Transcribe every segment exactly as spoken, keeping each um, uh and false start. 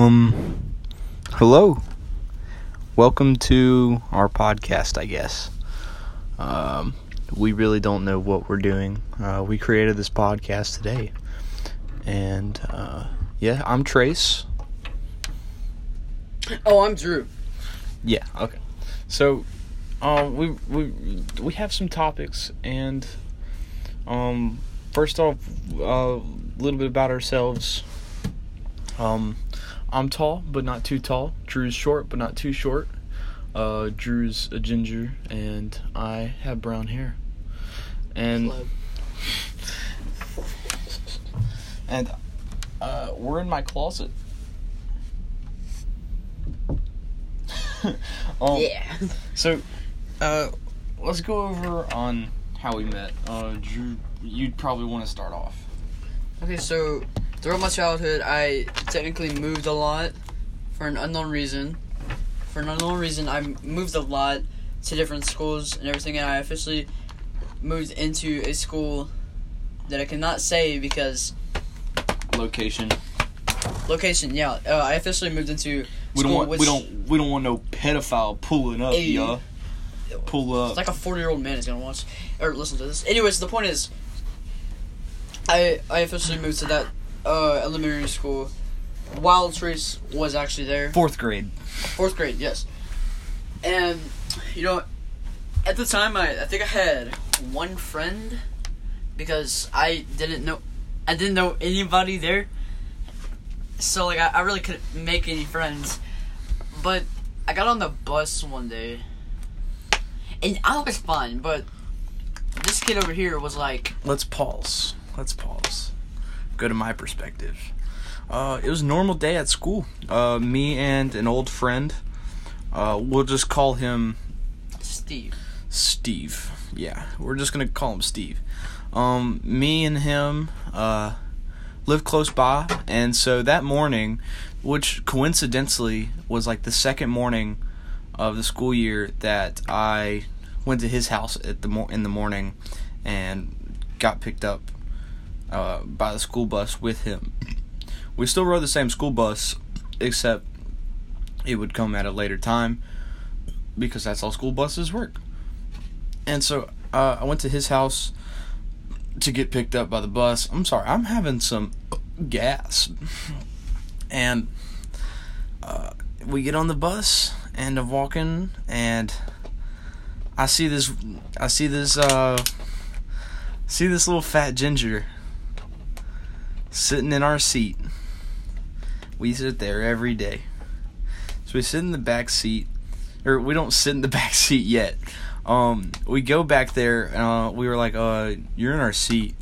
Um, hello. Welcome to our podcast, I guess. Um, we really don't know what we're doing. Uh, we created this podcast today. And, uh, yeah, I'm Trace. Oh, I'm Drew. Yeah, okay. So, um, we, we, we have some topics, and, um, first off, a uh, little bit about ourselves. Um, I'm tall, but not too tall. Drew's short, but not too short. Uh, Drew's a ginger, and I have brown hair. And and uh, we're in my closet. um, yeah. So, uh, let's go over on how we met. Uh, Drew, you'd probably want to start off. Okay, so throughout my childhood, I technically moved a lot for an unknown reason. For an unknown reason, I moved a lot to different schools and everything, and I officially moved into a school that I cannot say because... Location. Location, yeah. Uh, I officially moved into we school don't want, which... We don't, we don't want no pedophile pulling up, a, y'all. Pull up. It's like a forty-year-old man is going to watch or listen to this. Anyways, the point is, I, I officially moved to that... Uh, elementary school. Wild Trace was actually there. Fourth grade. Fourth grade, yes. And, you know, at the time, I, I think I had one friend because I didn't know, I didn't know anybody there. So, like, I, I really couldn't make any friends. But I got on the bus one day. And I was fine, but this kid over here was like... Let's pause. Let's pause. Go to my perspective. Uh, it was a normal day at school. Uh, me and an old friend. Uh, we'll just call him... Steve. Steve. Yeah, we're just going to call him Steve. Um, me and him uh, lived close by, and so that morning, which coincidentally was like the second morning of the school year that I went to his house at the mo- in the morning and got picked up Uh, by the school bus with him. We still rode the same school bus, except it would come at a later time because that's how school buses work. And so uh, I went to his house to get picked up by the bus. I'm sorry, I'm having some gas. And uh, we get on the bus and I'm walking, and I see this. I see this. Uh, see this little fat ginger. Sitting in our seat. We sit there every day. So we sit in the back seat. Or we don't sit in the back seat yet. Um, we go back there. Uh, we were like, uh, you're in our seat.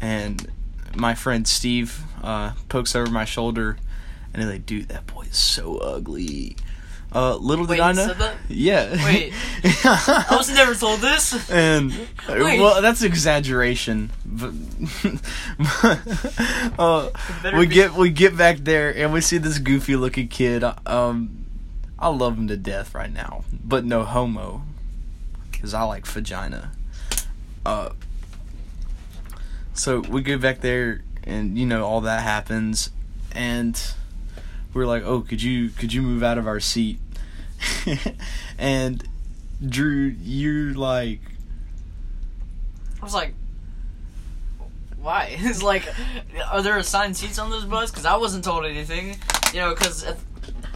And my friend Steve uh, pokes over my shoulder. And he's like, dude, that boy is so ugly. Uh, little Wait, did I know. Said that? Yeah. Wait. I was never told this. And Wait. Well, that's exaggeration. But uh, we be- get we get back there and we see this goofy looking kid. Um, I love him to death right now, but no homo, because I like vagina. Uh, so we go back there and you know all that happens, and we're like, oh, could you could you move out of our seat? And Drew, you're like, I was like, why? It's like, are there assigned seats on this bus? Because I wasn't told anything, you know. Because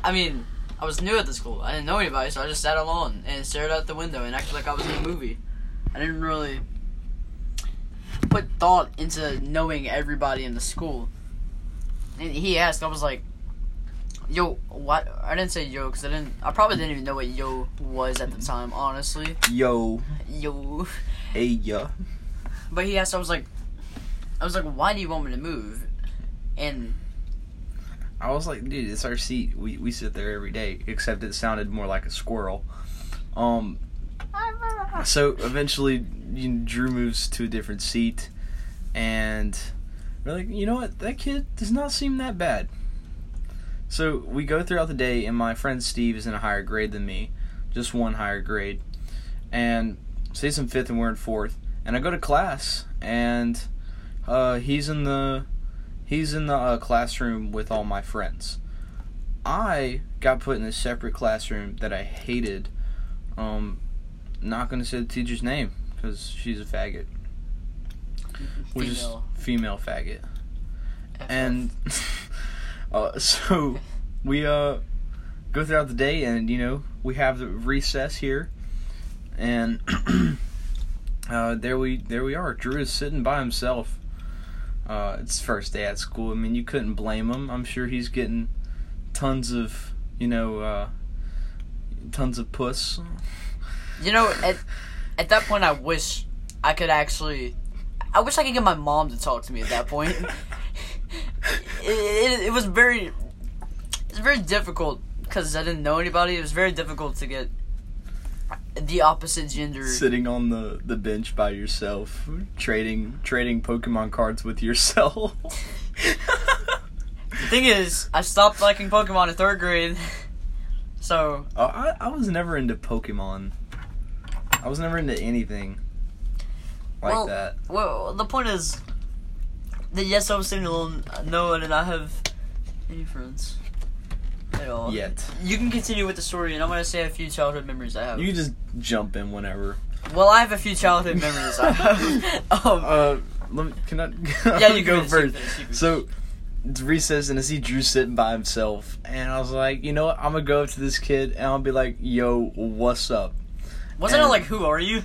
I mean, I was new at the school. I didn't know anybody, so I just sat alone and stared out the window and acted like I was in a movie. I didn't really put thought into knowing everybody in the school. And he asked, I was like, yo, what? I didn't say yo because I didn't. I probably didn't even know what yo was at the time, honestly. Yo. Yo. Hey, yo. But he asked, I was like. I was like, why do you want me to move? And I was like, dude, it's our seat. We we sit there every day, except it sounded more like a squirrel. Um, so eventually, you know, Drew moves to a different seat, and we're like, you know what? That kid does not seem that bad. So we go throughout the day, and my friend Steve is in a higher grade than me, just one higher grade. And so he's in fifth, and we're in fourth. And I go to class, and... Uh, he's in the, he's in the uh, classroom with all my friends. I got put in a separate classroom that I hated. Um, not going to say the teacher's name because she's a faggot. Which is female faggot. F F. And uh, so we uh go throughout the day, and you know we have the recess here, and uh, there we there we are. Drew is sitting by himself. Uh, it's first day at school. I mean, you couldn't blame him. I'm sure he's getting tons of you know uh, tons of puss. You know, at at that point, I wish I could actually. I wish I could get my mom to talk to me at that point. It, it, it was very, it's very difficult because I didn't know anybody. It was very difficult to get the opposite gender sitting on the, the bench by yourself, trading trading Pokemon cards with yourself. The thing is, I stopped liking Pokemon in third grade, so uh, I I was never into Pokemon. I was never into anything like well, that. Well, the point is. Yes, I was single. No, I did not have any friends at all. Yet. You can continue with the story, and I'm going to say a few childhood memories I have. You can just jump in whenever. Well, I have a few childhood memories I have. Um, uh, let me, can I... yeah, you go first. You finish, you finish. So, it's recess, and I see Drew sitting by himself, and I was like, you know what? I'm going to go up to this kid, and I'll be like, yo, what's up? Wasn't and it like, who are you?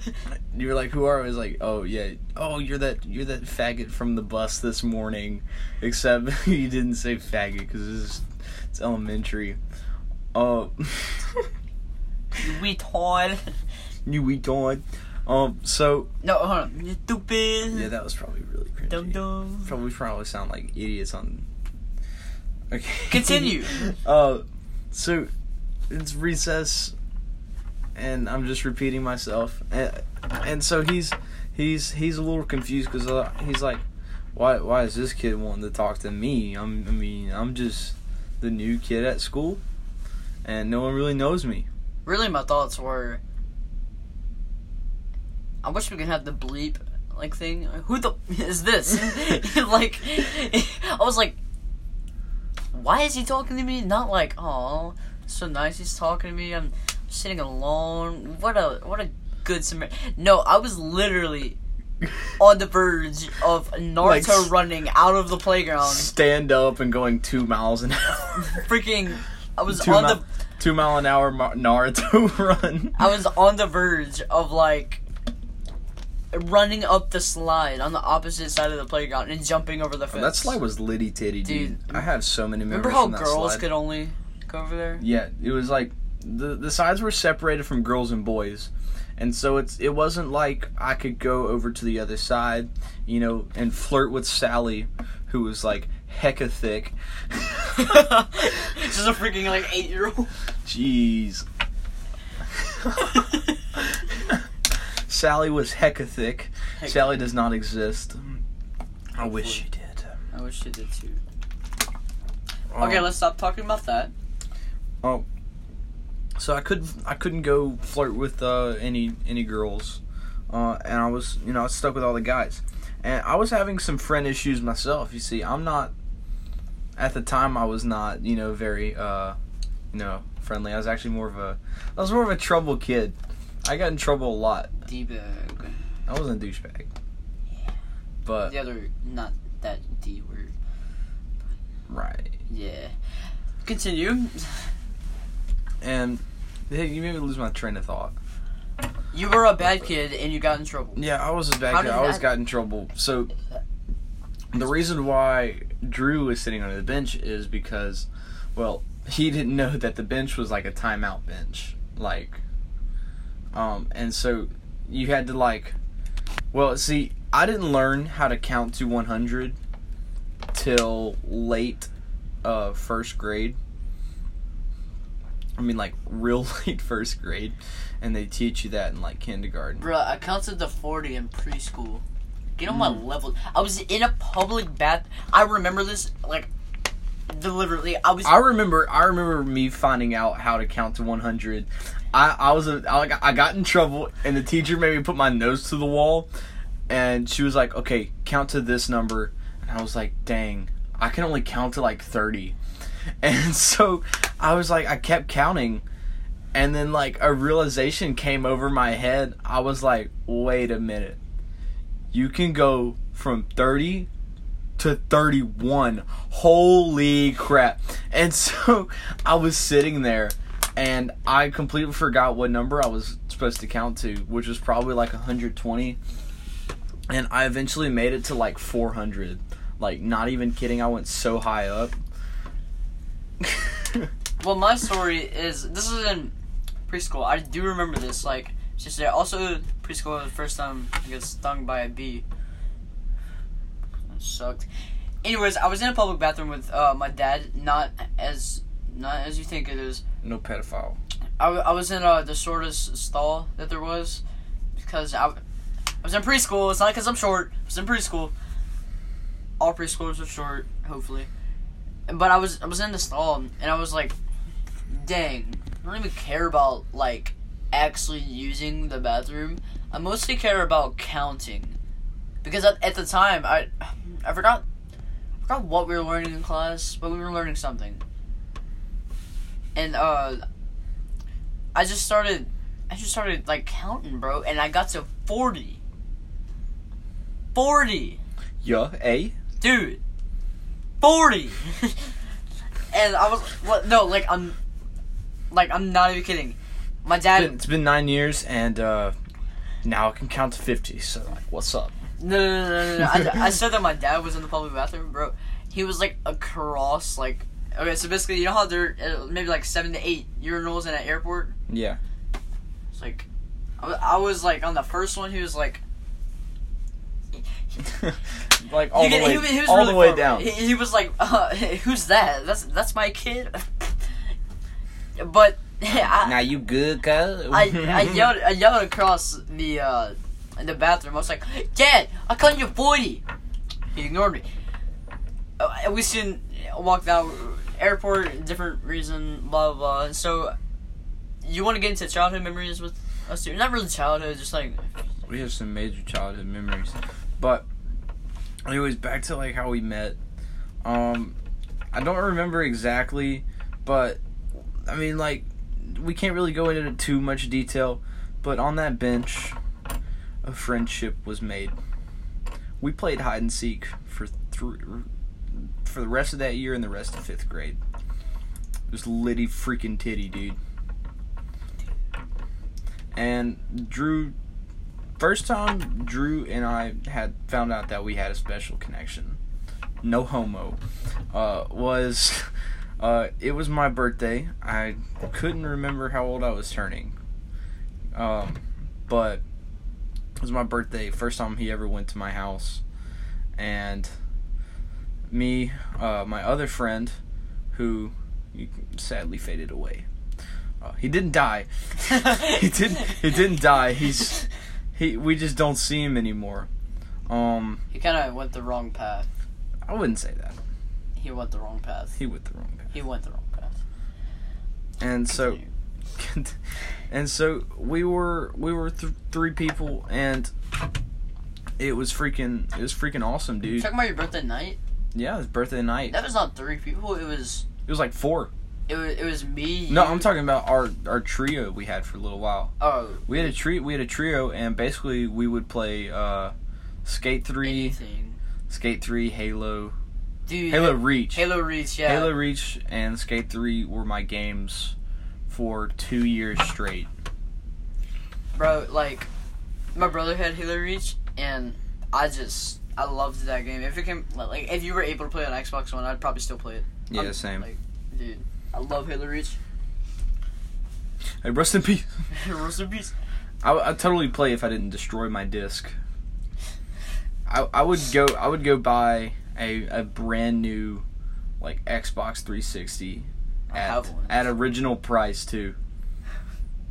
You were like, who are you? I was like, oh, yeah. Oh, you're that you're that faggot from the bus this morning. Except you didn't say faggot because it's, it's elementary. Oh. Uh, you retard. You retard. Um, so. No, hold on. You stupid. Yeah, that was probably really cringy. Dum dum. Probably probably sound like idiots on. Okay. Continue. uh, so, it's recess. And I'm just repeating myself, and, and so he's he's he's a little confused because uh, he's like, why why is this kid wanting to talk to me? I'm, I mean, I'm just the new kid at school, and no one really knows me. Really, my thoughts were, I wish we could have the bleep like thing. Who the is this? Like, I was like, why is he talking to me? Not like, oh, so nice he's talking to me. I'm sitting alone. What a what a good Samaritan. No, I was literally on the verge of Naruto like, running out of the playground. Stand up and going two miles an hour. Freaking, I was two on mi- the... Two mile an hour Naruto run. I was on the verge of, like, running up the slide on the opposite side of the playground and jumping over the fence. Oh, that slide was litty titty, dude. dude. I have so many memories from that slide. Remember how girls could only go over there? Yeah, it was like... The the sides were separated from girls and boys, and so it's it wasn't like I could go over to the other side, you know, and flirt with Sally, who was like hecka thick. Just a freaking like eight year old. Jeez. Sally was hecka thick. Heck Sally does not exist. I wish she did. I wish she did too. Um, okay, let's stop talking about that. Oh. So I could I couldn't go flirt with uh, any any girls, uh, and I was you know I was stuck with all the guys, and I was having some friend issues myself. You see, I'm not at the time I was not you know very uh, you know friendly. I was actually more of a I was more of a trouble kid. I got in trouble a lot. D-bag. I wasn't a douchebag. Yeah. But the other not that D word. Right. Yeah. Continue. And hey, you made me lose my train of thought. You were a bad kid and you got in trouble. Yeah, I was a bad How kid. I always that... got in trouble. So the reason why Drew was sitting on the bench is because, well, he didn't know that the bench was like a timeout bench, like, um, and so you had to like, well, see, I didn't learn how to count to one hundred till late, uh, first grade. I mean, like, real late first grade, and they teach you that in, like, kindergarten. Bro, I counted to forty in preschool. Get on mm. my level. I was in a public bath. I remember this, like, deliberately. I was... I remember I remember me finding out how to count to one hundred. I, I was... A, I, I got in trouble, and the teacher made me put my nose to the wall, and she was like, okay, count to this number. And I was like, dang, I can only count to, like, thirty. And so I was like, I kept counting. And then like a realization came over my head. I was like, wait a minute. You can go from thirty to thirty-one. Holy crap. And so I was sitting there and I completely forgot what number I was supposed to count to, which was probably like one hundred twenty. And I eventually made it to like four hundred. Like, not even kidding, I went so high up. Well, my story is, this is in preschool. I do remember this, like, just there. Also, preschool was the first time I got stung by a bee. That sucked. Anyways, I was in a public bathroom with uh, my dad, not as not as you think it is. No pedophile. I, I was in uh, the shortest stall that there was, because I, I was in preschool. It's not because I'm short. I was in preschool. All preschoolers are short, hopefully. But I was I was in the stall, and I was like, dang, I don't even care about, like, actually using the bathroom. I mostly care about counting. Because at, at the time, I I forgot, I forgot what we were learning in class, but we were learning something. And, uh, I just started, I just started, like, counting, bro, and I got to forty. forty! Yeah, eh? Dude. forty. And I was what, no, like I'm like I'm not even kidding. My dad, it's been, it's been nine years, and uh now I can count to fifty. So like, what's up? No, no, no, no, no. I, I said that my dad was in the public bathroom, bro. He was like across like okay, so basically, you know how there uh, maybe like seven to eight urinals in an airport? Yeah. It's like I was, I was like on the first one, he was like like all he, the way, he, he all really the way down. He, he was like, uh, "Who's that? That's that's my kid." But I, now you good, cuz? I, I yelled, I yelled across the uh, in the bathroom. I was like, "Dad, I called you forty." He ignored me. Uh, we soon walked out airport, different reason, blah blah. blah. So, you want to get into childhood memories with us? Two? Not really childhood, just like we have some major childhood memories. But, anyways, back to, like, how we met. Um, I don't remember exactly, but, I mean, like, we can't really go into too much detail, but on that bench, a friendship was made. We played hide-and-seek for th- for the rest of that year and the rest of fifth grade. It was litty freaking titty, dude. And Drew... First time Drew and I had found out that we had a special connection, no homo, uh, was, uh, it was my birthday. I couldn't remember how old I was turning, um, but it was my birthday, first time he ever went to my house, and me, uh, my other friend, who sadly faded away, uh, he didn't die, he didn't, he didn't die, he's... He, we just don't see him anymore. Um, he kind of went the wrong path. I wouldn't say that. He went the wrong path. He went the wrong path. He went the wrong path. And so, and so we were we were th- three people, and it was freaking it was freaking awesome, dude. You talking about your birthday night? Yeah, it was birthday night. That was not three people. It was. It was like four. It was, it was me. No, you. I'm talking about our, our trio we had for a little while. Oh, we had a trio. We had a trio, and basically we would play uh, Skate Three, anything. Skate Three, Halo, dude, Halo Reach, Halo Reach, yeah. Halo Reach and Skate Three were my games for two years straight. Bro, like my brother had Halo Reach, and I just I loved that game. If it came, like if you were able to play it on Xbox One, I'd probably still play it. Yeah, I'm, same. Like, dude. I love Halo Reach. Hey, rest in peace. Rest in peace. I I'd totally play if I didn't destroy my disc. I I would go I would go buy a, a brand new like Xbox three sixty at I have one. At original price too.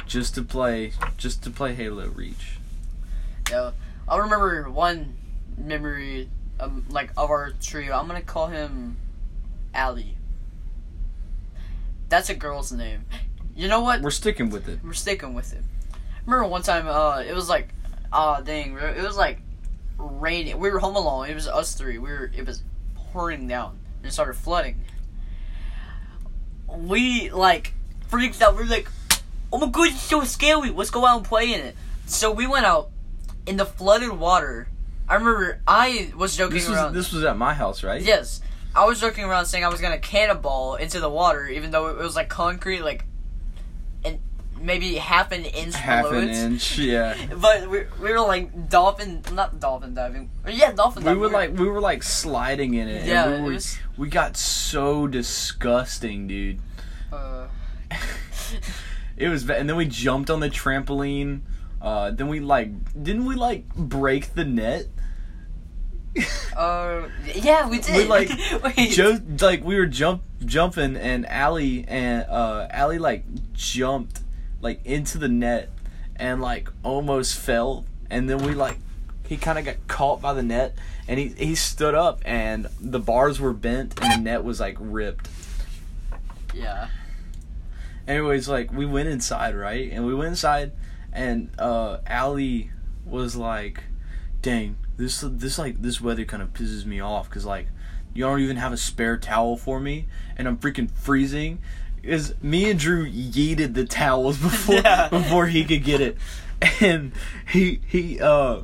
Just to play just to play Halo Reach. Yeah, I remember one memory um like of our trio. I'm gonna call him Allie. That's a girl's name. You know what? We're sticking with it. We're sticking with it. Remember one time, uh, it was like, ah, dang, it was like raining. We were home alone. It was us three. We were. It was pouring down and it started flooding. we, like, freaked out. We were like, oh my god, it's so scary. Let's go out and play in it. So we went out in the flooded water. I remember I was joking this was, around. This was at my house, right? Yes. I was joking around saying I was going to cannonball into the water, even though it was, like, concrete, like, and maybe half an inch half below it. Half an inch, yeah. But we we were, like, dolphin, not dolphin diving. Yeah, dolphin diving. We were, like, we were, like, sliding in it. Yeah. And we, were, it was... we got so disgusting, dude. Uh... It was bad. And then we jumped on the trampoline. Uh, then we, like, didn't we, like, break the net? Uh, yeah, we did. We, like, jo- like we were jump jumping, and Allie and uh, Allie like jumped like into the net, and like almost fell. And then we like he kind of got caught by the net, and he he stood up, and the bars were bent, and the net was like ripped. Yeah. Anyways, like we went inside, right? And we went inside, and uh, Allie was like, "Dang." This this like this weather kind of pisses me off because like you don't even have a spare towel for me and I'm freaking freezing. Is me and Drew yeeted the towels before yeah. before he could get it, and he he uh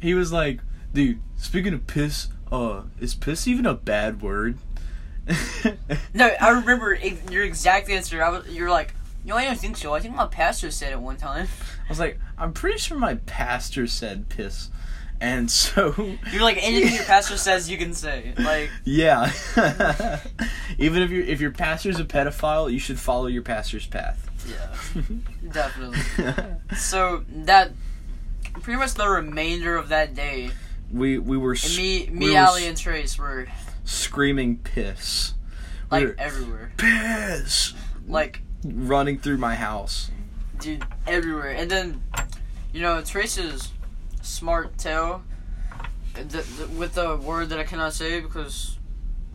he was like, dude, speaking of piss, uh, is piss even a bad word? No, I remember your exact answer. I was you're like, no, I don't think so. I think my pastor said it one time. I was like, I'm pretty sure my pastor said piss. And so you're like anything yeah. your pastor says you can say, like yeah. Even if you if your pastor's a pedophile, you should follow your pastor's path. Yeah, definitely. So that pretty much the remainder of that day, we we were and me me we Allie and Trace were screaming piss, like we everywhere, piss, like running through my house, dude, everywhere. And then you know Trace's smart tail the, the, with the word that I cannot say because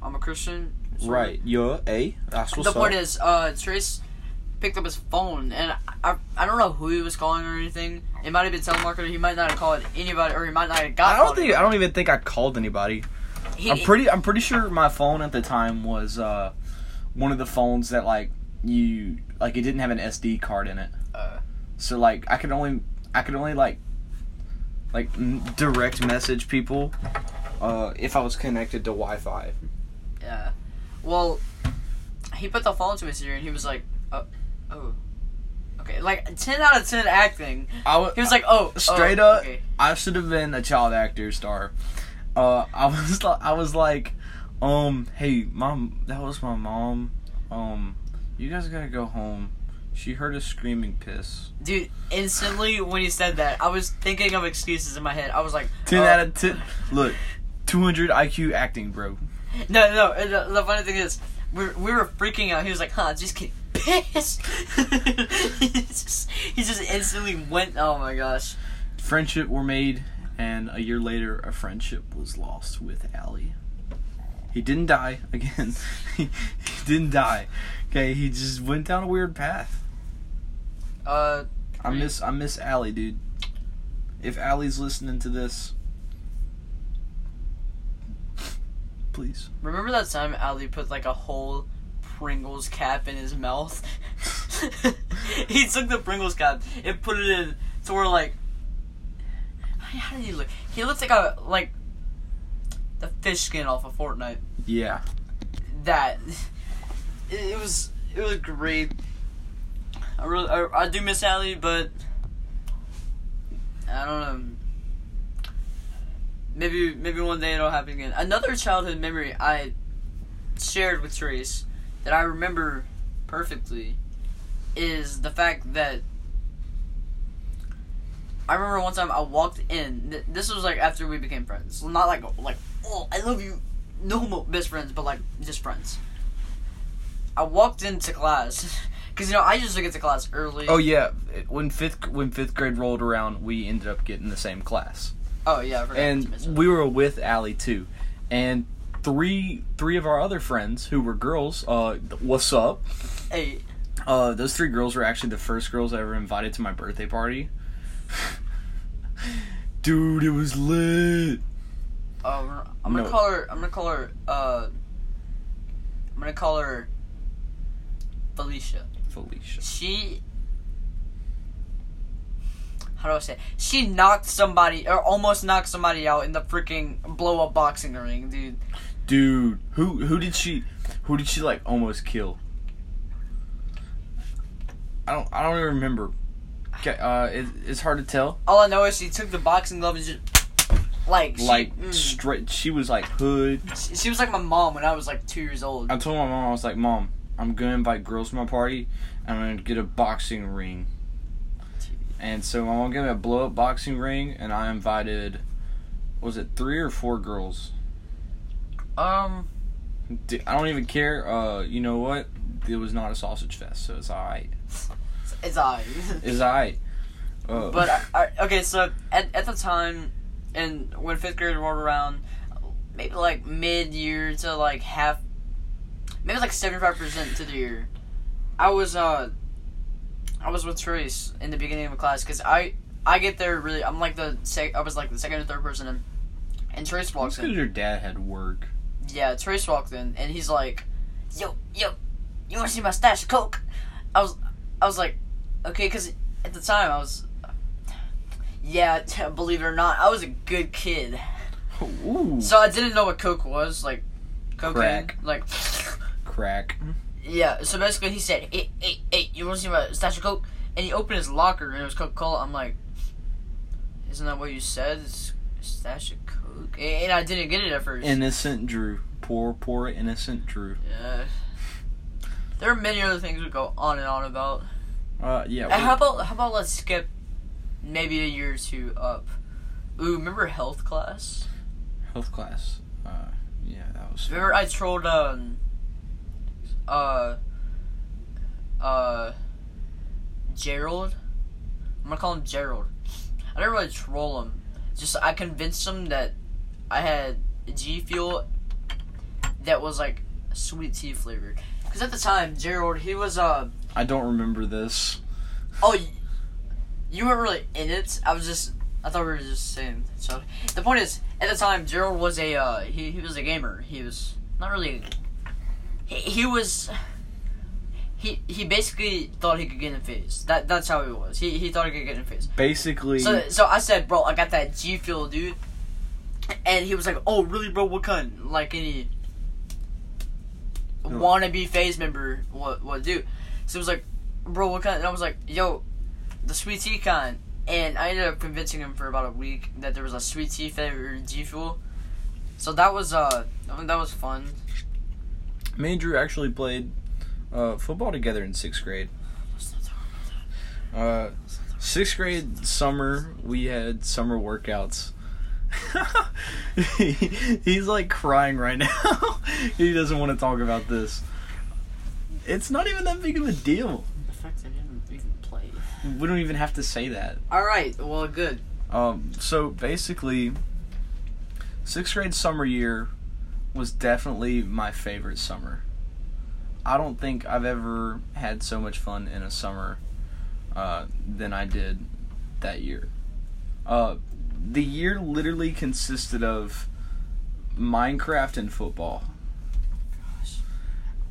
I'm a Christian. So right, you're a. That's what's the point up. Is, uh, Trace picked up his phone, and I, I I don't know who he was calling or anything. It might have been telemarketer. He might not have called anybody, or he might not have got. I don't think. Anybody. I don't even think I called anybody. He, I'm pretty. I'm pretty sure my phone at the time was uh one of the phones that like you like it didn't have an S D card in it. Uh, so like I could only I could only like. Like, m- direct message people uh, if I was connected to Wi-Fi. Yeah. Well, he put the phone to his ear, and he was like, oh, oh. Okay, like, ten out of ten acting. I w- he was like, oh, straight oh, up, okay. I should have been a child actor star. Uh, I was li- I was like, um, hey, mom, that was my mom. Um, you guys gotta go home. She heard us screaming piss. Dude, instantly when he said that, I was thinking of excuses in my head. I was like... ten uh, out of ten. Look, two hundred I Q acting, bro. No, no, no. The funny thing is, we we were freaking out. He was like, huh, just kidding. Piss. he, just, he just instantly went... Oh, my gosh. Friendship were made, and a year later, a friendship was lost with Allie. He didn't die, again. he, he didn't die. Okay, he just went down a weird path. Uh, I miss I miss Allie, dude. If Allie's listening to this, please. Remember that time Allie put like a whole Pringles cap in his mouth? He took the Pringles cap and put it in to where like how did he look? He looks like a like the fish skin off of Fortnite. Yeah. That it, it was it was great. I really, I, I do miss Allie, but I don't know. Maybe, maybe one day it'll happen again. Another childhood memory I shared with Trace that I remember perfectly is the fact that I remember one time I walked in. This was like after we became friends, not like like oh I love you, normal best friends, but like just friends. I walked into class. Because, you know, I usually get to class early. Oh, yeah. When fifth when fifth grade rolled around, we ended up getting the same class. Oh, yeah. I forgot and we were with Allie, too. And three three of our other friends who were girls, uh, what's up? Hey. Uh, those three girls were actually the first girls I ever invited to my birthday party. Dude, it was lit. Uh, I'm going to no. call her, I'm going to call her, uh, I'm going to call her Felicia. Felicia. She... How do I say it? She knocked somebody, or almost knocked somebody out in the freaking blow-up boxing ring, dude. Dude, who who did she, who did she, like, almost kill? I don't, I don't even remember. Okay, uh, it, it's hard to tell. All I know is she took the boxing glove and just, like, she, like, mm. straight, she was, like, hood. She, she was like my mom when I was, like, two years old. I told my mom, I was like, Mom, I'm gonna invite girls to my party, and I'm gonna get a boxing ring. And so my mom gave me a blow up boxing ring, and I invited, was it three or four girls? Um, I don't even care. Uh, you know what? It was not a sausage fest, so it's all right. It's all right. It's all right. Uh, but I, I, okay, so at at the time, and when fifth grade rolled around, maybe like mid year to like half, maybe like seventy five percent to the year, I was uh. I was with Trace in the beginning of a class because I, I get there really. I'm like the sec, I was like the second or third person in, and Trace walks in. Because your dad had work. Yeah, Trace walked in and he's like, "Yo, yo, you want to see my stash of coke?" I was, I was like, okay, because at the time I was, yeah, t- believe it or not, I was a good kid. Ooh. So I didn't know what coke was, like, cocaine, crack. like, crack. Yeah, so basically he said, hey, hey, hey, you want to see my stash of coke? And he opened his locker and it was Coca-Cola. I'm like, isn't that what you said? It's stash of coke? And I didn't get it at first. Innocent Drew. Poor, poor, innocent Drew. Yeah. There are many other things we go on and on about. Uh, yeah. And how about, how about let's skip maybe a year or two up. Ooh, remember health class? Health class. Uh, yeah, that was... Remember I trolled, um... Uh, uh, Gerald. I'm gonna call him Gerald. I didn't really troll him. Just I convinced him that I had G Fuel that was like sweet tea flavored. Because at the time, Gerald, he was uh. I don't remember this. Oh, you weren't really in it. I was just. I thought we were just saying. So the point is, at the time, Gerald was a uh. He he was a gamer. He was not really. He, he was, he he basically thought he could get in phase. That that's how he was. He he thought he could get in phase. Basically. So so I said, bro, I got that G Fuel, dude. And he was like, oh really, bro? What kind? Like any no. wannabe phase member? What what do? So he was like, bro, what kind? And I was like, yo, the sweet tea kind. And I ended up convincing him for about a week that there was a sweet tea flavored G Fuel. So that was uh that was fun. Me and Drew actually played uh, football together in sixth grade. Uh, sixth grade summer, we had summer workouts. he, he's like crying right now. He doesn't want to talk about this. It's not even that big of a deal. The fact that I didn't even play. We don't even have to say that. All right. Well, good. Um. So basically, sixth grade summer year was definitely my favorite summer. I don't think I've ever had so much fun in a summer uh, than I did that year. Uh, the year literally consisted of Minecraft and football. Gosh.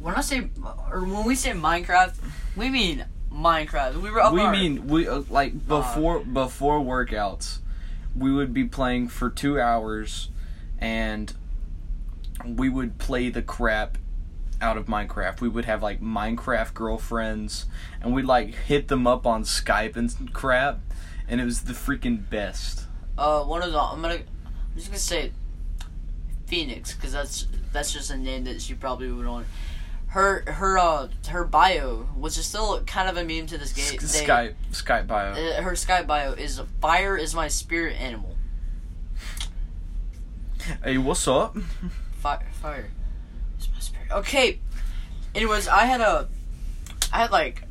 When I say, or when we say Minecraft, we mean Minecraft. We were up. We our, mean we uh, like before uh, before workouts, we would be playing for two hours, and we would play the crap out of Minecraft. We would have, like, Minecraft girlfriends, and we'd, like, hit them up on Skype and crap, and it was the freaking best. Uh, one of the, I'm gonna, I'm just gonna say Phoenix, because that's, that's just a name that she probably would want. Her, her, uh, her bio, which is still kind of a meme to this game. S- they, Skype, Skype bio. Uh, her Skype bio is, fire is my spirit animal. Hey, what's up? Fire, fire. Okay. Anyways, I had a, I had like,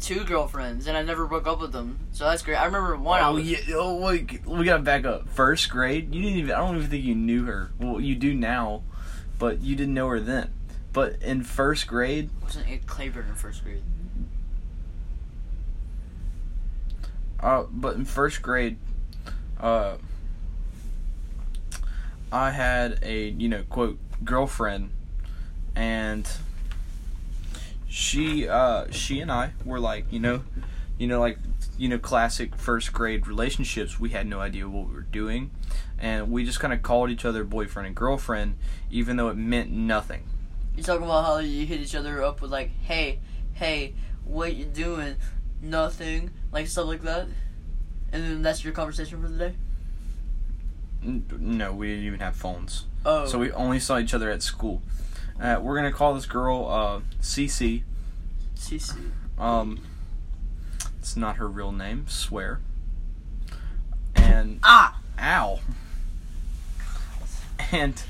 two girlfriends, and I never broke up with them, so that's great. I remember one. Oh, I was, yeah. Oh, wait, we gotta back up. First grade, you didn't even. I don't even think you knew her. Well, you do now, but you didn't know her then. But in first grade, wasn't it Claiborne in first grade? Uh, but in first grade, uh. I had a, you know, quote, girlfriend, and she uh she and I were like, you know, you know, like, you know, classic first grade relationships. We had no idea what we were doing, and we just kind of called each other boyfriend and girlfriend, even though it meant nothing. You're talking about how you hit each other up with like, hey, hey, what you doing? Nothing, like stuff like that, and then that's your conversation for the day. No, we didn't even have phones. Oh. So we only saw each other at school. Uh, we're gonna call this girl uh, Cece. Cece. Um, it's not her real name. Swear. And ah, ow. And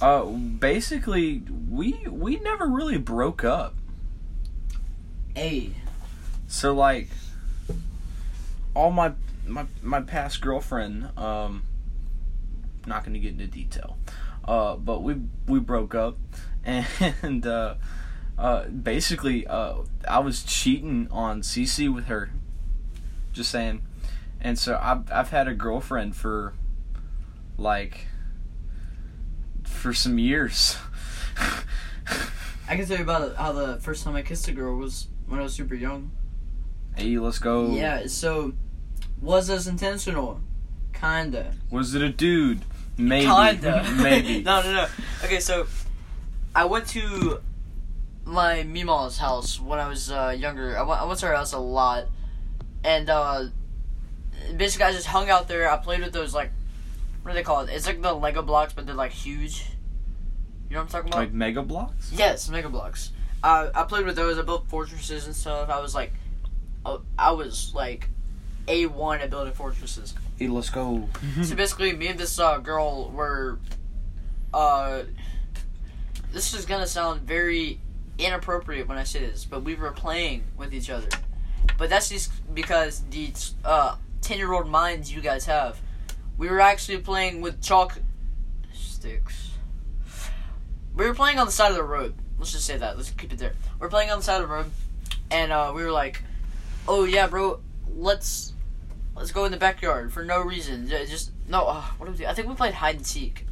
uh, basically, we we never really broke up. Hey. So like, all my my my past girlfriend. Um, not gonna get into detail. Uh, but we we broke up, and uh, uh, basically uh, I was cheating on Cece with her, just saying. And so I've I've had a girlfriend for like for some years. I can tell you about how the first time I kissed a girl was when I was super young. Hey, let's go. Yeah. So was this intentional? Kinda. Was it a dude? Maybe. Kinda. Maybe. no, no, no. Okay, so I went to my Mima's house when I was uh, younger. I went, I went to her house a lot. And uh, basically, I just hung out there. I played with those, like, what do they call it? It's like the Lego blocks, but they're, like, huge. You know what I'm talking about? Like Mega Blocks? Yes, Mega Blocks. Uh, I played with those. I built fortresses and stuff. I was, like, I, I was, like, A one at building fortresses. Hey, let's go. So basically, me and this uh, girl were, uh, this is gonna sound very inappropriate when I say this, but we were playing with each other. But that's just because the uh, ten-year-old minds you guys have. We were actually playing with chalk sticks. We were playing on the side of the road. Let's just say that. Let's keep it there. We're playing on the side of the road, and uh, we were like, oh yeah, bro, let's... Let's go in the backyard for no reason. Just no. Uh, what did we do? I think we played hide and seek,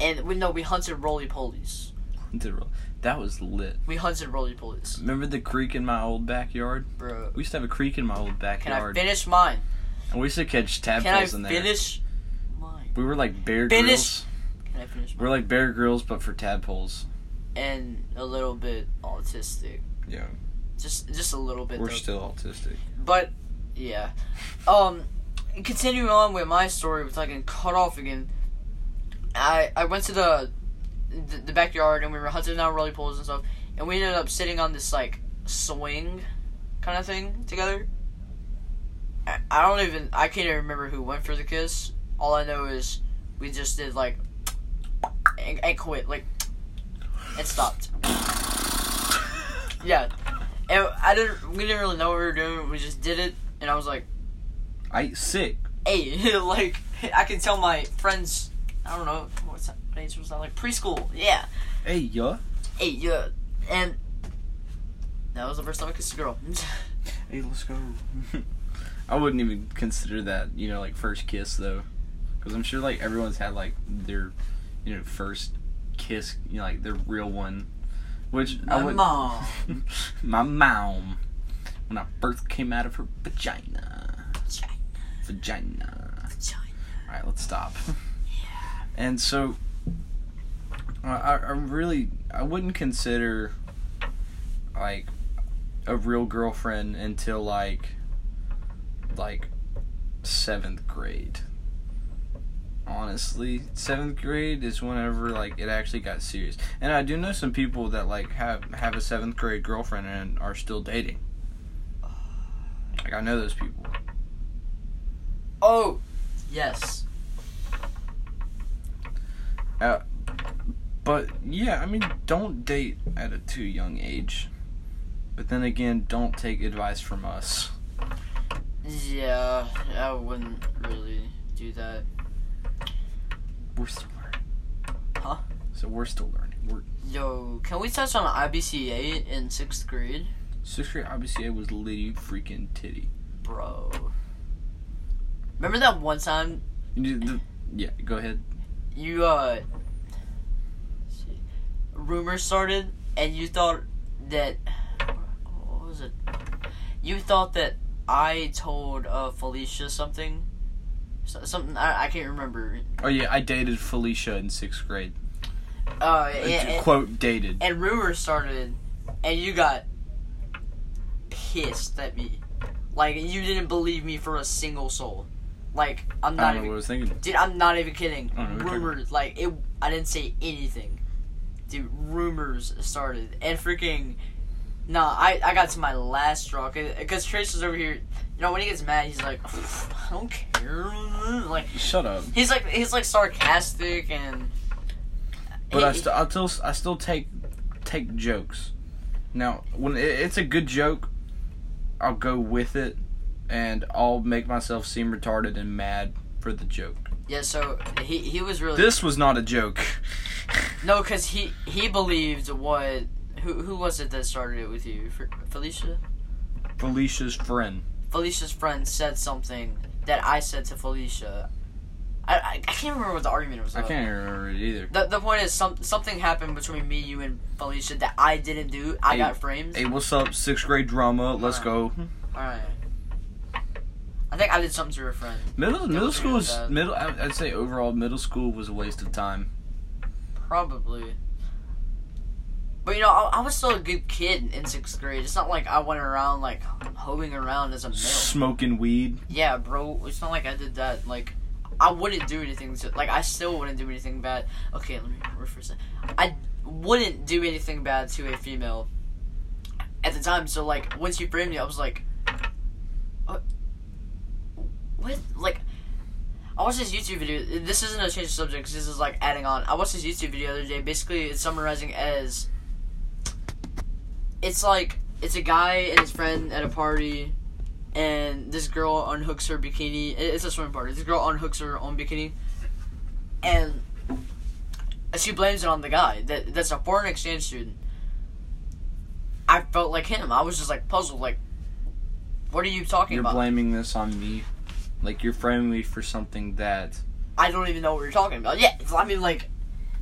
and we no we hunted roly polies. Hunted roly. That was lit. We hunted roly polies. Remember the creek in my old backyard, bro? We used to have a creek in my old backyard. Can I finish mine? And we used to catch tadpoles in there. Can I finish mine? We were like Bear Grylls. Can I finish mine? We're like Bear Grylls, but for tadpoles. And a little bit autistic. Yeah. Just just a little bit. We're though. Still autistic. But. Yeah. Um, continuing on with my story, if I can cut off again, I I went to the, the the backyard and we were hunting down roly poles and stuff, and we ended up sitting on this like swing kind of thing together. I, I don't even I can't even remember who went for the kiss. All I know is we just did like and, and quit like it stopped. Yeah, and I didn't we didn't really know what we were doing. We just did it. And I was like... I ain't sick. Hey, like, I can tell my friends... I don't know, what's that, what age was that? Like, preschool, yeah. Hey, yeah. Hey, yeah. And... that was the first time I kissed a girl. Hey, let's go. I wouldn't even consider that, you know, like, first kiss, though. Because I'm sure, like, everyone's had, like, their, you know, first kiss, you know, like, their real one. Which my I would... mom. My mom. When I first came out of her vagina. Vagina. Vagina. Vagina. Alright, let's stop. Yeah. And so, uh, I, I really, I wouldn't consider, like, a real girlfriend until, like, like, seventh grade. Honestly, seventh grade is whenever, like, it actually got serious. And I do know some people that, like, have, have a seventh grade girlfriend and are still dating. Like, I know those people. Oh, yes. Uh, but, yeah, I mean, don't date at a too young age. But then again, don't take advice from us. Yeah, I wouldn't really do that. We're still learning. Huh? So we're still learning. We're... Yo, can we touch on I B C A in sixth grade? Sixth grade I B C A was litty freaking titty. Bro. Remember that one time? Yeah, go ahead. You, uh... rumors started, and you thought that... was it? You thought that I told uh, Felicia something? So, something I, I can't remember. Oh yeah, I dated Felicia in sixth grade. Uh, and, uh quote and, dated. And rumors started, and you got pissed at me. Like, you didn't believe me for a single soul. Like, I'm not I don't even know what I was thinking. Dude, I'm not even kidding. Rumors, like, it. I didn't say anything. Dude, rumors started. And freaking... Nah, I, I got to my last straw. Because Trace was over here... You know, when he gets mad, he's like, I don't care. Like, shut up. He's like, he's like sarcastic and... But he, I, st- I, still, I still take take jokes. Now, when it, it's a good joke, I'll go with it. And I'll make myself seem retarded and mad for the joke. Yeah, so he he was really... This was not a joke. No, because he, he believed what... Who who was it that started it with you? Felicia? Felicia's friend. Felicia's friend said something that I said to Felicia. I I, I can't remember what the argument was about. I can't remember it either. The, the point is, some, something happened between me, you, and Felicia that I didn't do. I hey, got framed. Hey, what's up? Sixth grade drama. Let's All right. go. All right. I think I did something to her friend. Middle middle school was middle. I'd say overall middle school was a waste of time. Probably. But you know, I, I was still a good kid in sixth grade. It's not like I went around like hoeing around as a male. Smoking weed. Yeah, bro. It's not like I did that. Like, I wouldn't do anything. To, like, I still wouldn't do anything bad. Okay, let me refer to that. I wouldn't do anything bad to a female. At the time, so like once you framed me, I was like. What? Like, I watched this YouTube video. This isn't a change of subject, because this is, like, adding on. I watched this YouTube video the other day. Basically, it's summarizing as... It's, like, it's a guy and his friend at a party, and this girl unhooks her bikini. It's a swimming party. This girl unhooks her own bikini, and she blames it on the guy. That That's a foreign exchange student. I felt like him. I was just, like, puzzled. Like, what are you talking You're about? You're blaming this on me. Like, you're framing me for something that... I don't even know what you're talking about. Yeah, I mean, like,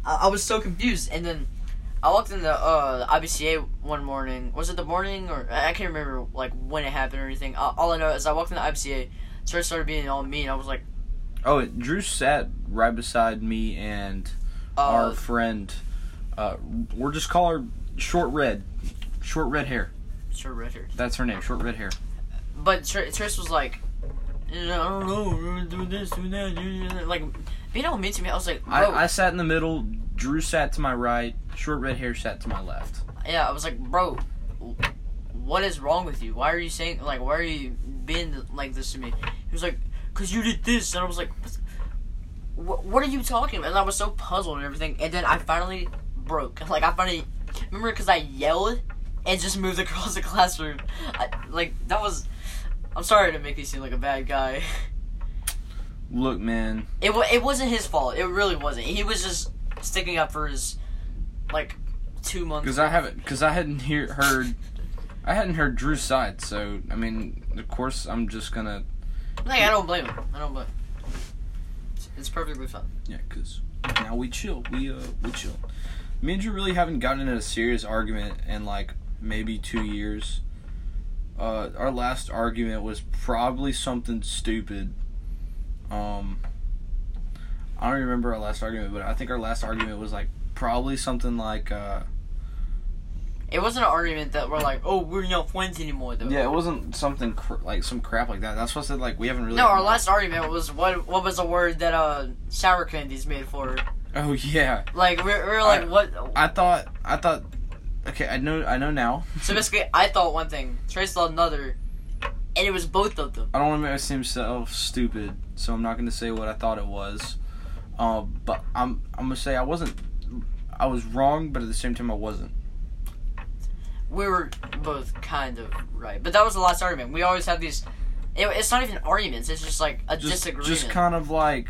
I, I was so confused. And then I walked in the uh, I B C A one morning. Was it the morning? Or I can't remember, like, when it happened or anything. Uh, all I know is I walked in the I B C A. Trace started being all mean. I was like... Oh, Drew sat right beside me and uh, our friend. Uh, we'll just call her Short Red. Short red hair. Short red hair. That's her name, Short red hair. But Trace was like... I don't know, we're gonna do this, do that, do that. Like, being all mean to me, I was like, bro. I, I sat in the middle, Drew sat to my right, Short red hair sat to my left. Yeah, I was like, bro, what is wrong with you? Why are you saying, like, why are you being like this to me? He was like, because you did this. And I was like, what, what are you talking about? And I was so puzzled and everything. And then I finally broke. Like, I finally, remember, because I yelled and just moved across the classroom. I, like, that was... I'm sorry to make you seem like a bad guy. Look, man. It w- it wasn't his fault. It really wasn't. He was just sticking up for his, like, two months. Because I haven't. Because I hadn't hear, heard. I hadn't heard Drew's side. So I mean, of course, I'm just gonna. Like, I don't blame him. I don't blame. Him. It's, it's perfectly fine. Yeah, because now we chill. We uh we chill. Me and Drew really haven't gotten in a serious argument in like maybe two years. Uh, our last argument was probably something stupid. Um, I don't remember our last argument, but I think our last argument was like probably something like. Uh, it wasn't an argument that we're like, oh, we're not friends anymore, though. Yeah, it wasn't something cr- like some crap like that. That's what I said. Like, we haven't really. No, our last that. argument was what? What was the word that uh sour candy's made for? Oh yeah. Like we're we're like I, what? I thought I thought. Okay, I know I know now. So basically, I thought one thing, Trace thought another, and it was both of them. I don't want to make myself stupid, so I'm not going to say what I thought it was. Uh, but I'm I'm going to say I wasn't... I was wrong, but at the same time, I wasn't. We were both kind of right. But that was the last argument. We always have these... It, it's not even arguments, it's just like a just, disagreement. Just kind of like...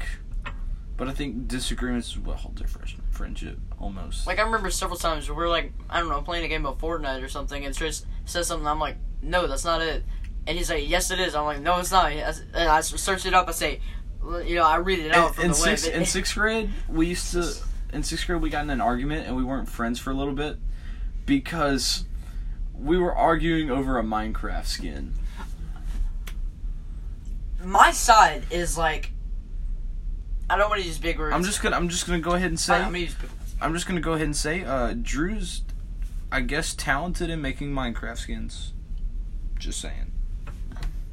But I think disagreements is what holds their friendship, almost. Like, I remember several times where we were, like, I don't know, playing a game of Fortnite or something, and Trish says something, and I'm like, no, that's not it. And he's like, yes, it is. I'm like, no, it's not. And I search it up, I say, you know, I read it out from the web. In sixth grade, we used to, in sixth grade, we got in an argument, and we weren't friends for a little bit, because we were arguing over a Minecraft skin. My side is like, I don't want to use big words. I'm just gonna I'm just gonna go ahead and say I'm, use big words. I'm just gonna go ahead and say uh, Drew's, I guess, talented in making Minecraft skins. Just saying.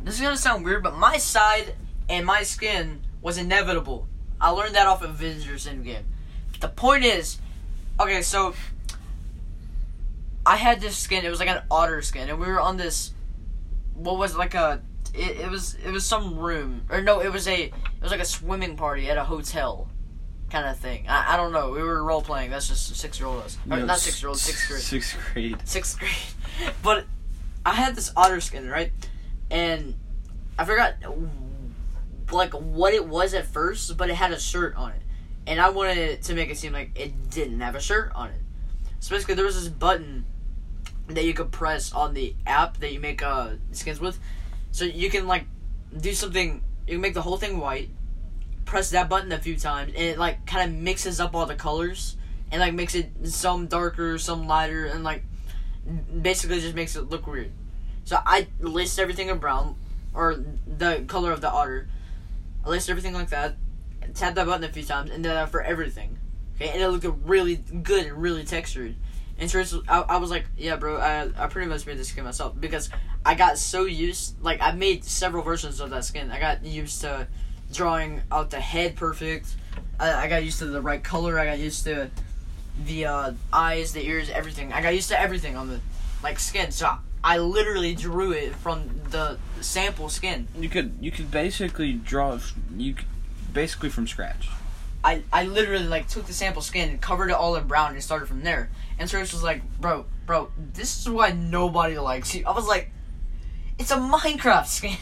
This is gonna sound weird, but my side and my skin was inevitable. I learned that off of Avengers Endgame. But the point is, okay, so I had this skin. It was like an otter skin, and we were on this. What was it, like a? It, it was it was some room, or no, it was a it was like a swimming party at a hotel, kind of thing. I, I don't know. We were role playing. That's just six year old us. No, not six year old. Sixth grade. Sixth grade. Sixth grade. But I had this otter skin, right? And I forgot like what it was at first, but it had a shirt on it, and I wanted to make it seem like it didn't have a shirt on it. So basically, there was this button that you could press on the app that you make uh, skins with. So you can, like, do something. You can make the whole thing white. Press that button a few times. And it, like, kind of mixes up all the colors. And, like, makes it some darker, some lighter. And, like, basically just makes it look weird. So I laced everything in brown. Or the color of the otter. I laced everything like that. Tapped that button a few times. And did that for everything. Okay? And it looked really good and really textured. And Trace, I, I was like, yeah, bro, I I pretty much made this skin myself. Because I got so used, like, I made several versions of that skin. I got used to drawing out the head perfect. I, I got used to the right color. I got used to the uh, eyes, the ears, everything. I got used to everything on the, like, skin. So I, I literally drew it from the sample skin. You could you could basically draw, you could, basically from scratch. I, I literally, like, took the sample skin and covered it all in brown and started from there. And Trace was like, bro, bro, this is why nobody likes you. I was like, it's a Minecraft skin.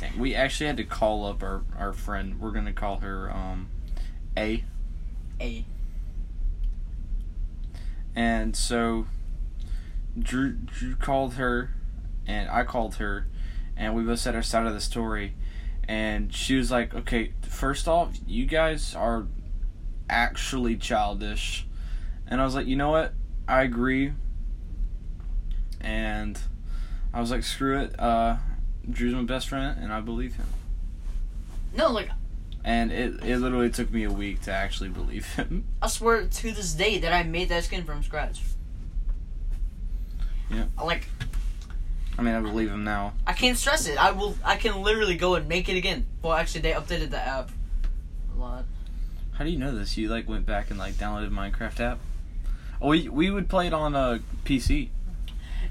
Dang, we actually had to call up our, our friend. We're going to call her um, A. A. And so Drew, Drew called her, and I called her, and we both said our side of the story. And she was like, okay, first off, you guys are actually childish. And I was like, you know what? I agree. And I was like, screw it. Uh, Drew's my best friend, and I believe him. No, like... And it, it literally took me a week to actually believe him. I swear to this day that I made that skin from scratch. Yeah. Like... I mean, I believe him now. I can't stress it. I will. I can literally go and make it again. Well, actually, they updated the app a lot. How do you know this? You, like, went back and, like, downloaded Minecraft app? Oh, we we would play it on a P C.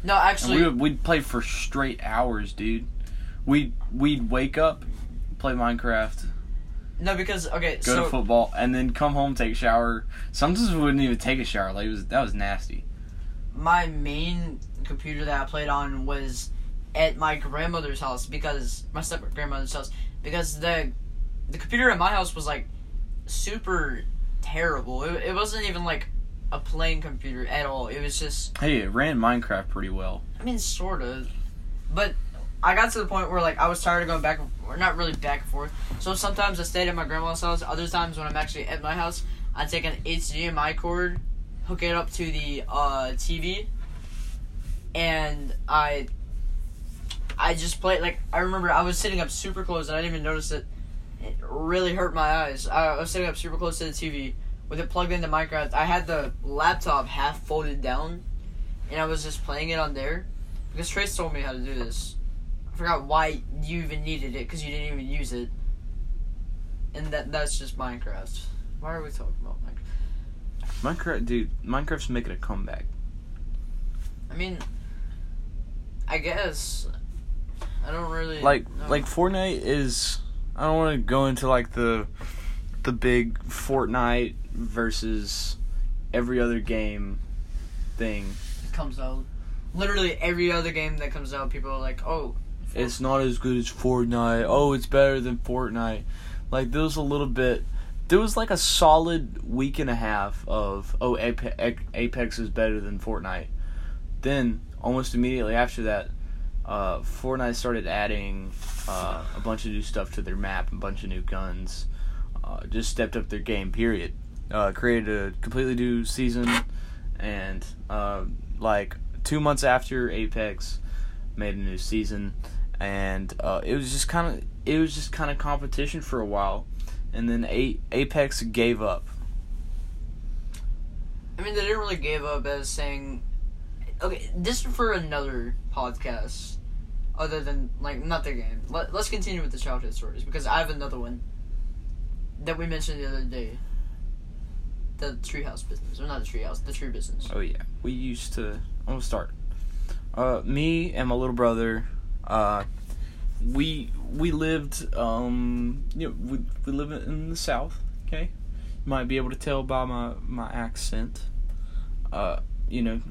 No, actually, and we would, we'd play for straight hours, dude. We we'd wake up, play Minecraft. No, because okay, go so, to football and then come home, take a shower. Sometimes we wouldn't even take a shower. Like it was that was nasty. My main computer that I played on was at my grandmother's house because my step grandmother's house because the the computer at my house was like super terrible. It, it wasn't even like a plain computer at all. It was just hey, it ran Minecraft pretty well. I mean, sort of, but I got to the point where like I was tired of going back and forth, not really back and forth. So sometimes I stayed at my grandma's house. Other times when I'm actually at my house, I take an H D M I cord, hook it up to the uh, T V. And I, I just played, like, I remember I was sitting up super close, and I didn't even notice it. It really hurt my eyes. I was sitting up super close to the T V with it plugged into Minecraft. I had the laptop half folded down, and I was just playing it on there. Because Trace told me how to do this. I forgot why you even needed it, because you didn't even use it. And that that's just Minecraft. Why are we talking about Minecraft? Minecraft, dude, Minecraft's making a comeback. I mean... I guess I don't really like know. Like Fortnite is. I don't want to go into like the the big Fortnite versus every other game thing. It comes out literally every other game that comes out. People are like, "Oh, Fortnite. It's not as good as Fortnite." Oh, it's better than Fortnite. Like there was a little bit. There was like a solid week and a half of oh, Apex, Apex is better than Fortnite. Then. Almost immediately after that, uh, Fortnite started adding uh, a bunch of new stuff to their map, a bunch of new guns, uh, just stepped up their game, period. Uh, created a completely new season, and uh, like two months after Apex made a new season, and uh, it was just kind of it was just kind of competition for a while, and then a- Apex gave up. I mean, they didn't really give up as saying, okay, this is for another podcast, other than, like, not their game. Let, let's continue with the childhood stories, because I have another one that we mentioned the other day. The treehouse business. Or not the treehouse, the tree business. Oh, yeah. We used to... I'm going to start. Uh, me and my little brother, uh, we we lived, um, you know, we, we live in the South, okay? You might be able to tell by my, my accent. Uh, you know...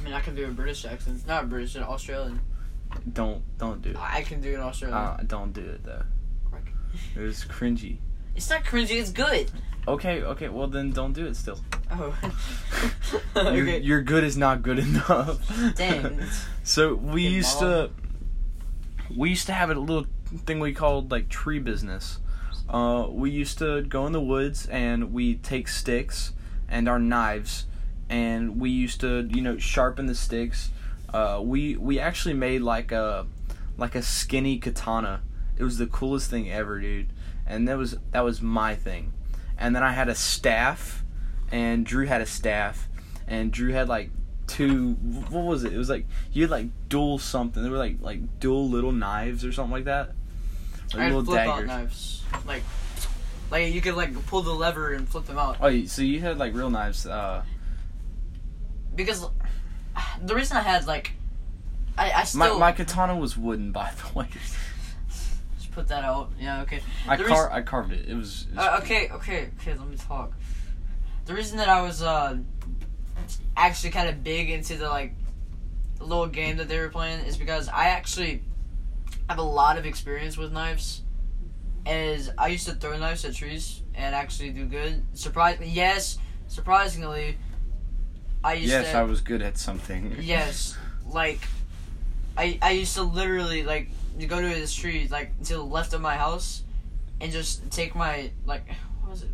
I mean, I can do a British accent. Not a British, an Australian. Don't, don't do it. I can do an Australian. Uh, don't do it, though. It was cringy. It's not cringy, it's good. Okay, okay, well then don't do it still. Oh. Okay. Your, your good is not good enough. Dang. So we Get used mom. to... We used to have a little thing we called, like, tree business. Uh, we used to go in the woods, and we'd take sticks and our knives, and we used to, you know, sharpen the sticks. Uh, we we actually made like a like a skinny katana. It was the coolest thing ever, dude. And that was that was my thing. And then I had a staff, and Drew had a staff, and Drew had like two. What was it? It was like you had like dual something. They were like like dual little knives or something like that. Like I had little flip daggers. Out knives, like like you could like pull the lever and flip them out. Oh, so you had like real knives. Uh, Because the reason I had, like, I, I still... My, my katana was wooden, by the way. Just put that out. Yeah, okay. I, car- re- I carved it. It was... It was uh, okay, okay, okay, let me talk. The reason that I was uh, actually kind of big into the, like, little game that they were playing is because I actually have a lot of experience with knives. Is I used to throw knives at trees and actually do good. Surprisingly, yes, surprisingly... I used yes, to, I was good at something. Yes, like, I I used to literally, like, go to this tree, like, to the left of my house, and just take my, like, what was it?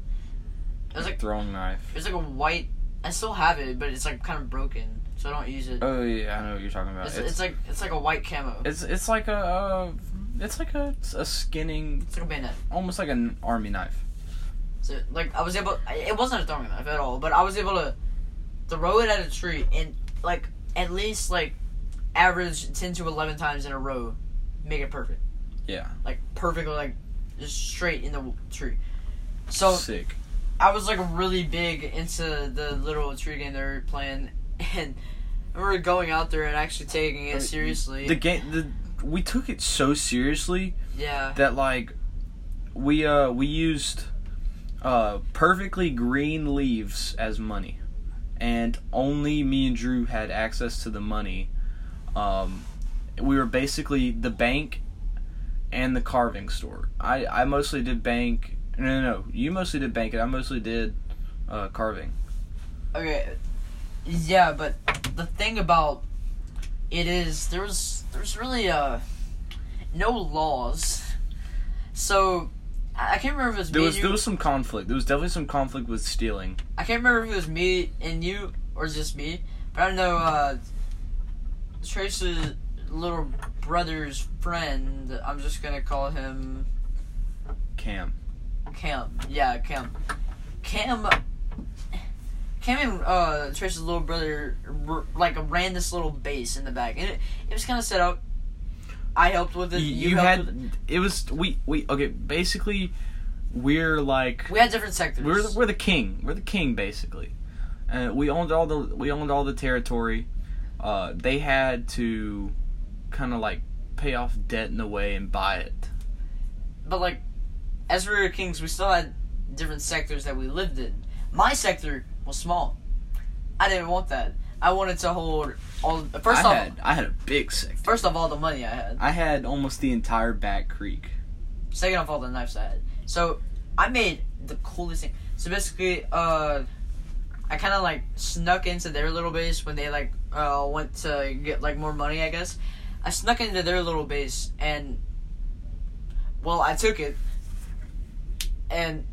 It was, like, throwing knife. It was, like, a white, I still have it, but it's, like, kind of broken, so I don't use it. Oh, yeah, I know what you're talking about. It's, it's, it's like, it's like a white camo. It's, it's like a, uh, it's like a, a skinning. It's like a bayonet. Almost like an army knife. So, like, I was able, it wasn't a throwing knife at all, but I was able to throw it at a tree and, like, at least, like, average ten to eleven times in a row, make it perfect. Yeah. Like, perfectly, like, just straight in the tree. So, sick. I was, like, really big into the little tree game they were playing, and we were going out there and actually taking it seriously. The game, the, we took it so seriously. Yeah. That, like, we, uh, we used, uh, perfectly green leaves as money. And only me and Drew had access to the money. Um, we were basically the bank and the carving store. I, I mostly did bank. No, no, no. You mostly did bank, and I mostly did uh, carving. Okay. Yeah, but the thing about it is there was there's really uh no laws. So. I can't remember if it was there me was, and you... There was some conflict. There was definitely some conflict with stealing. I can't remember if it was me and you or just me, but I know uh, Trace's little brother's friend, I'm just going to call him... Cam. Cam. Yeah, Cam. Cam... Cam and uh, Trace's little brother, like, ran this little base in the back, and it, it was kind of set up. I helped with it. You, you helped had with it. It was we we okay. Basically, we're like we had different sectors. We're the, we're the king. We're the king basically. And uh, we owned all the we owned all the territory. Uh, they had to kind of like pay off debt in a way and buy it. But like, as we were kings, we still had different sectors that we lived in. My sector was small. I didn't want that. I wanted to hold all. First I off, had, I had a big sector. First off, all the money I had. I had almost the entire Back Creek. Second off, all the knives I had. So I made the coolest thing. So basically, uh, I kind of like snuck into their little base when they like uh went to get like more money. I guess I snuck into their little base and well, I took it. And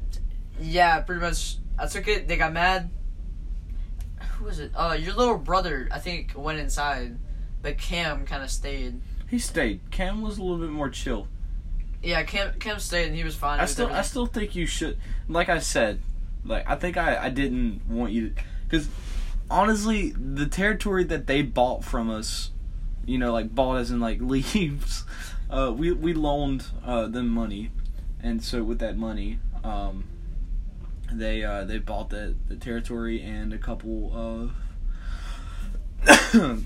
yeah, pretty much I took it. They got mad. who was it? Uh, your little brother, I think, went inside, but Cam kind of stayed. He stayed. Cam was a little bit more chill. Yeah, Cam Cam stayed and he was fine. I still everything. I still think you should. Like I said, like I think I, I didn't want you to, because honestly, the territory that they bought from us, you know, like bought as in like leaves. Uh, we we loaned uh, them money, and so with that money, um, they uh, they bought the, the territory and a couple of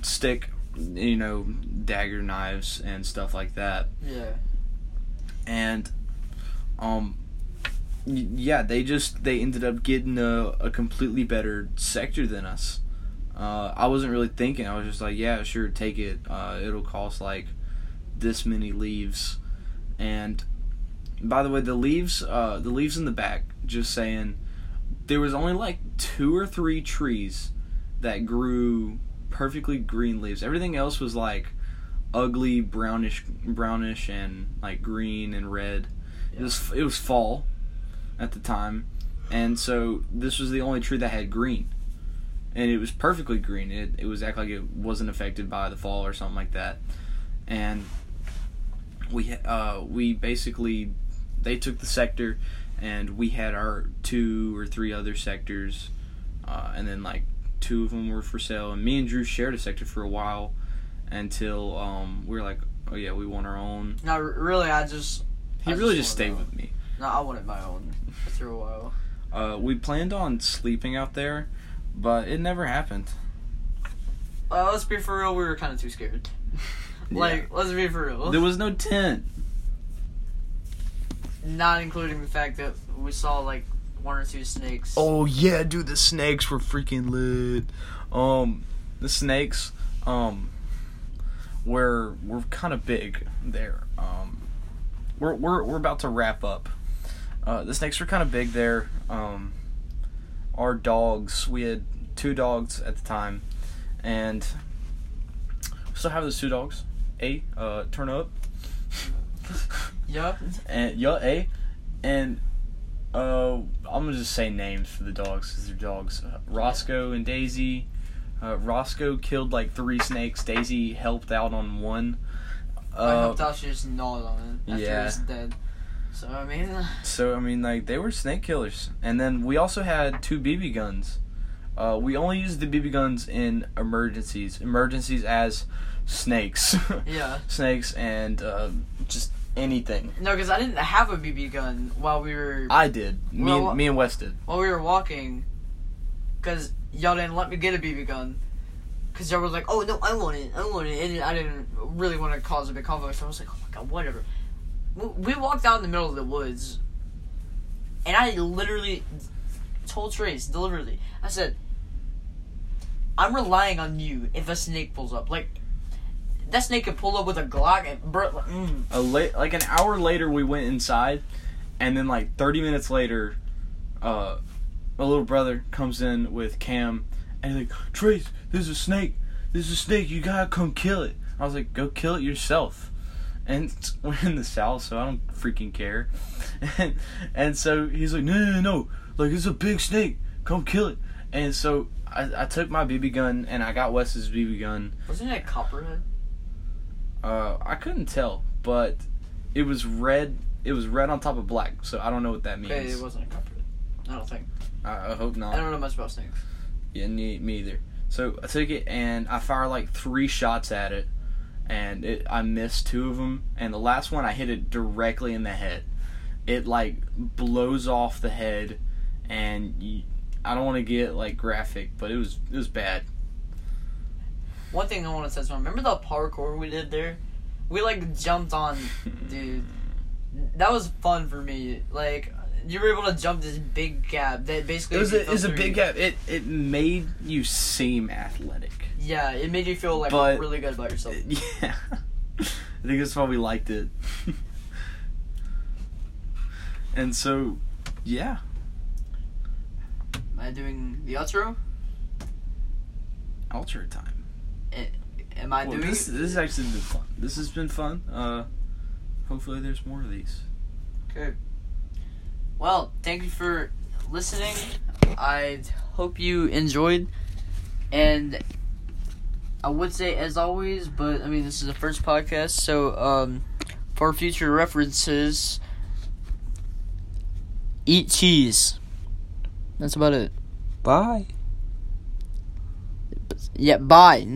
stick, you know, dagger knives and stuff like that. Yeah. And, um, yeah, they just they ended up getting a, a completely better sector than us. Uh, I wasn't really thinking. I was just like, yeah, sure, take it. Uh, it'll cost like this many leaves. And by the way, the leaves uh the leaves in the back, just saying, there was only like two or three trees that grew perfectly green leaves. Everything else was like ugly brownish brownish and like green and red. Yeah. It was it was fall at the time, and so this was the only tree that had green. And it was perfectly green. It it was act like it wasn't affected by the fall or something like that. And we uh we basically they took the sector, and we had our two or three other sectors, uh, and then like two of them were for sale. And me and Drew shared a sector for a while, until um we were like, oh yeah, we want our own. No, really, I just he I really just, just stayed with me. No, I wanted my own for a while. Uh, we planned on sleeping out there, but it never happened. Uh, let's be for real. We were kind of too scared. Like, yeah. Let's be for real. There was no tent. Not including the fact that we saw, like, one or two snakes. Oh, yeah, dude, the snakes were freaking lit. Um, the snakes, um, were, were kind of big there. Um, we're, we're, we're about to wrap up. Uh, the snakes were kind of big there. Um, our dogs, we had two dogs at the time, and we still have those two dogs. A, uh, turn up. Yup. And, yeah, A. And, uh, I'm gonna just say names for the dogs, because they're dogs. Uh, Roscoe and Daisy. Uh, Roscoe killed, like, three snakes. Daisy helped out on one. Uh, I helped out, she just gnawed on it. After yeah. After he was dead. So, I mean... So, I mean, like, they were snake killers. And then we also had two B B guns. Uh, we only used the B B guns in emergencies. Emergencies as... Snakes. Yeah. Snakes and uh, just anything. No, because I didn't have a B B gun while we were... I did. Me, we wa- me and Wes did. While we were walking, because y'all didn't let me get a B B gun. Because y'all were like, oh, no, I want it. I want it. And I didn't really want to cause a big conflict, so I was like, oh, my God, whatever. We walked out in the middle of the woods, and I literally told Trace, deliberately, I said, I'm relying on you if a snake pulls up. Like... That snake could pull up with a Glock and... Br- mm. a la- like, an hour later, we went inside, and then, like, thirty minutes later, uh, my little brother comes in with Cam, and he's like, Trace, there's a snake. There's a snake. You gotta come kill it. I was like, go kill it yourself. And we're in the South, so I don't freaking care. And, and so he's like, no, no, no, no. Like, it's a big snake. Come kill it. And so I, I took my B B gun, and I got Wes's B B gun. Wasn't it a copperhead? Uh, I couldn't tell, but it was red. It was red on top of black, so I don't know what that means. Okay, it wasn't a copperhead. I don't think. I, I hope not. I don't know much about snakes. Yeah, me, me either. So I took it and I fired like three shots at it, and it, I missed two of them. And the last one, I hit it directly in the head. It like blows off the head, and you, I don't want to get like graphic, but it was it was bad. One thing I want to touch so on, remember the parkour we did there? We, like, jumped on, dude. That was fun for me. Like, you were able to jump this big gap that basically... It was a, it was a big gap. It it made you seem athletic. Yeah, it made you feel, like, but, really good about yourself. Yeah. I think that's why we liked it. And so, yeah. Am I doing the outro? Outro time. Am I well, doing this? This has actually been fun. This has been fun. Uh, hopefully, there's more of these. Okay. Well, thank you for listening. I hope you enjoyed. And I would say, as always, but, I mean, this is the first podcast, so, um, for future references, eat cheese. That's about it. Bye. Yeah, bye.